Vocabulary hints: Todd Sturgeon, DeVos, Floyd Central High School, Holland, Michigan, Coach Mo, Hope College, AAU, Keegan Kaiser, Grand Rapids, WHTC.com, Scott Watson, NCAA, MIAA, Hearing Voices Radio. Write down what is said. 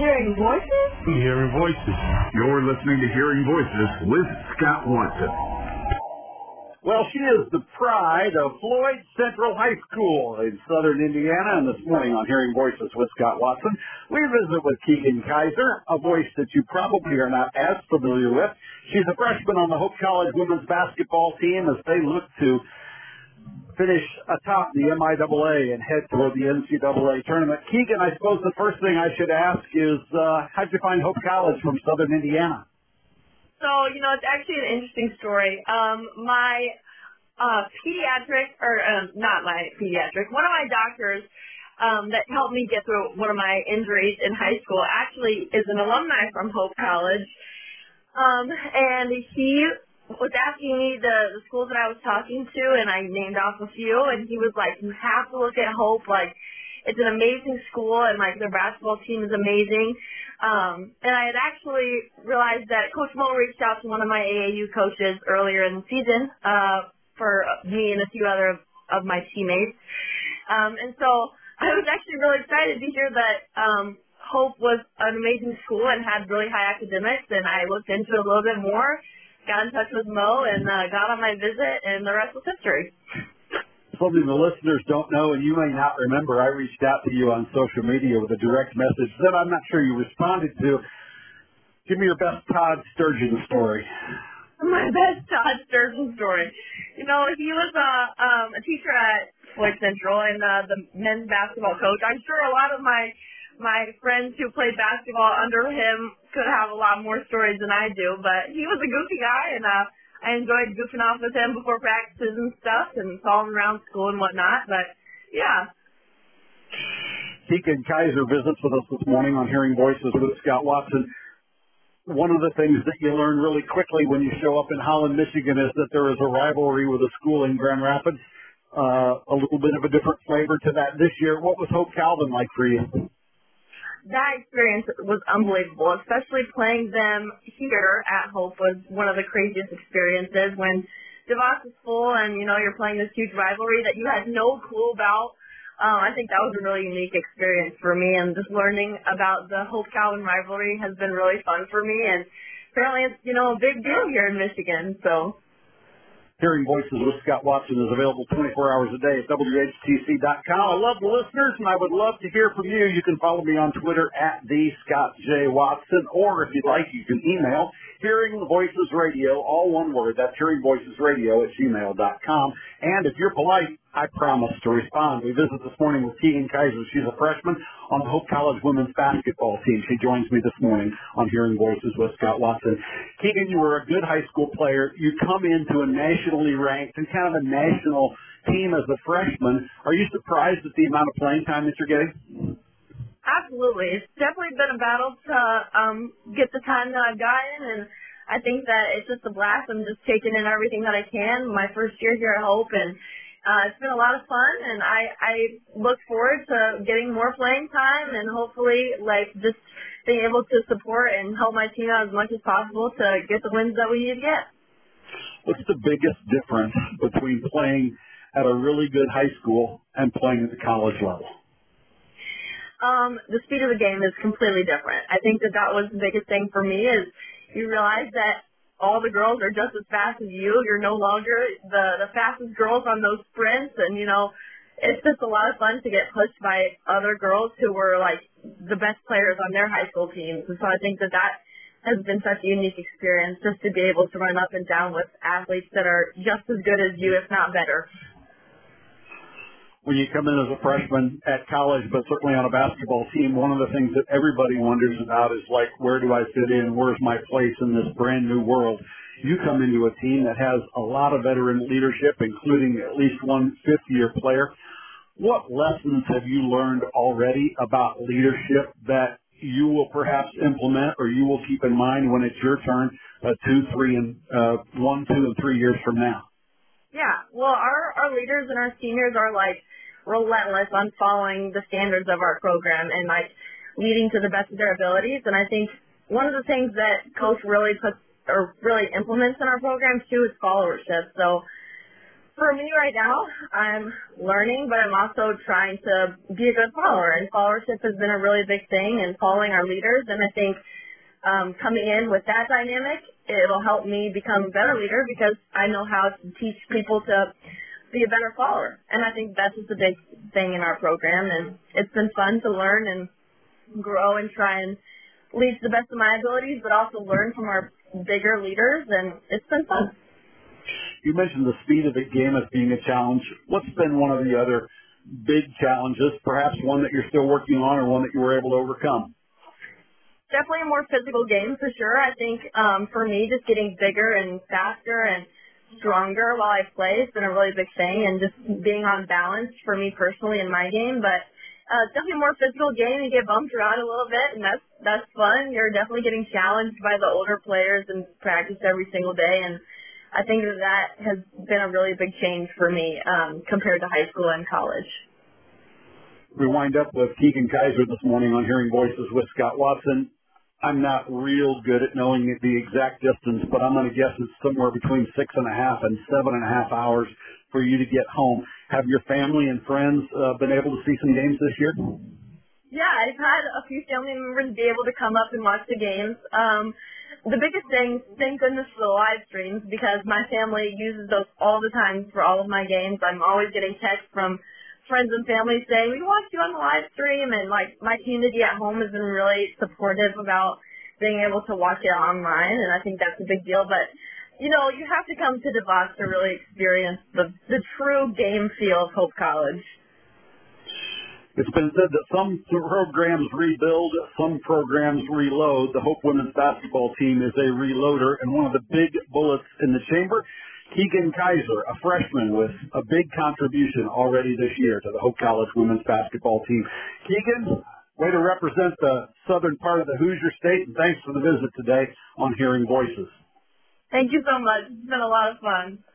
Hearing Voices? Hearing Voices. You're listening to Hearing Voices with Scott Watson. Well, she is the pride of Floyd Central High School in southern Indiana, and this morning on Hearing Voices with Scott Watson, we visit with Keegan Kaiser, a voice that you probably are not as familiar with. She's a freshman on the Hope College women's basketball team as they look to finish atop the MIAA and head toward the NCAA tournament. Keegan, I suppose the first thing I should ask is, how'd you find Hope College from southern Indiana? So, you know, it's actually an interesting story. One of my doctors that helped me get through one of my injuries in high school actually is an alumni from Hope College. And he was asking me the schools that I was talking to, and I named off a few, and he was like, you have to look at Hope. Like, it's an amazing school, and, like, their basketball team is amazing. And I had actually realized that Coach Mo reached out to one of my AAU coaches earlier in the season for me and a few other of my teammates. And so I was actually really excited to hear that Hope was an amazing school and had really high academics, and I looked into it a little bit more, got in touch with Mo, and got on my visit, and the rest was history. Something the listeners don't know, and you may not remember, I reached out to you on social media with a direct message that I'm not sure you responded to. Give me your best Todd Sturgeon story. My best Todd Sturgeon story. You know, he was a teacher at Floyd Central and the men's basketball coach. I'm sure a lot of my friends who played basketball under him could have a lot more stories than I do, but he was a goofy guy, and I enjoyed goofing off with him before practices and stuff and saw him around school and whatnot, but yeah. Keegan Kaiser visits with us this morning on Hearing Voices with Scott Watson. One of the things that you learn really quickly when you show up in Holland, Michigan, is that there is a rivalry with a school in Grand Rapids, a little bit of a different flavor to that this year. What was Hope Calvin like for you? That experience was unbelievable, especially playing them here at Hope was one of the craziest experiences when DeVos is full and, you know, you're playing this huge rivalry that you had no clue about. I think that was a really unique experience for me, and just learning about the Hope-Calvin rivalry has been really fun for me, and apparently it's, you know, a big deal here in Michigan, so. Hearing Voices with Scott Watson is available 24 hours a day at WHTC.com. I love the listeners, and I would love to hear from you. You can follow me on Twitter at the Scott J. Watson, or if you'd like, you can email Hearing Voices Radio, all one word. That's hearingvoicesradio@gmail.com. And if you're polite, I promise to respond. We visit this morning with Keegan Kaiser. She's a freshman on the Hope College women's basketball team. She joins me this morning on Hearing Voices with Scott Watson. Keegan, you were a good high school player. You come into a nationally ranked and kind of a national team as a freshman. Are you surprised at the amount of playing time that you're getting? Absolutely. It's definitely been a battle to get the time that I've gotten, and I think that it's just a blast. I'm just taking in everything that I can. My first year here at Hope, and it's been a lot of fun, and I look forward to getting more playing time and hopefully, like, just being able to support and help my team out as much as possible to get the wins that we need to get. What's the biggest difference between playing at a really good high school and playing at the college level? The speed of the game is completely different. I think that was the biggest thing for me is you realize that all the girls are just as fast as you. You're no longer the fastest girls on those sprints. And, you know, it's just a lot of fun to get pushed by other girls who were, like, the best players on their high school teams. And so I think that has been such a unique experience, just to be able to run up and down with athletes that are just as good as you, if not better. When you come in as a freshman at college, but certainly on a basketball team, one of the things that everybody wonders about is, like, where do I fit in? Where's my place in this brand new world? You come into a team that has a lot of veteran leadership, including at least one fifth-year player. What lessons have you learned already about leadership that you will perhaps implement or you will keep in mind when it's your turn 3 years from now? Yeah, well, our leaders and our seniors are, like, relentless on following the standards of our program and, like, leading to the best of their abilities. And I think one of the things that Coach really implements in our program, too, is followership. So for me right now, I'm learning, but I'm also trying to be a good follower. And followership has been a really big thing, and following our leaders. And I think coming in with that dynamic, it'll help me become a better leader because I know how to teach people to be a better follower. And I think that's just a big thing in our program. And it's been fun to learn and grow and try and lead to the best of my abilities, but also learn from our bigger leaders. And it's been fun. You mentioned the speed of the game as being a challenge. What's been one of the other big challenges, perhaps one that you're still working on or one that you were able to overcome? Definitely a more physical game for sure. I think for me, just getting bigger and faster and stronger while I play has been a really big thing, and just being on balance for me personally in my game. But definitely more physical game. You get bumped around a little bit, and that's fun. You're definitely getting challenged by the older players in practice every single day, and I think that has been a really big change for me compared to high school and college. We wind up with Keegan Kaiser this morning on Hearing Voices with Scott Watson. I'm not real good at knowing the exact distance, but I'm going to guess it's somewhere between 6.5 and 7.5 hours for you to get home. Have your family and friends been able to see some games this year? Yeah, I've had a few family members be able to come up and watch the games. The biggest thing, thank goodness for the live streams, because my family uses those all the time for all of my games. I'm always getting texts from friends and family saying, we watched you on the live stream, and like my community at home has been really supportive about being able to watch it online, and I think that's a big deal. But, you know, you have to come to DeVos to really experience the true game feel of Hope College. It's been said that some programs rebuild, some programs reload. The Hope women's basketball team is a reloader and one of the big bullets in the chamber. Keegan Kaiser, a freshman with a big contribution already this year to the Hope College women's basketball team. Keegan, way to represent the southern part of the Hoosier State, and thanks for the visit today on Hearing Voices. Thank you so much. It's been a lot of fun.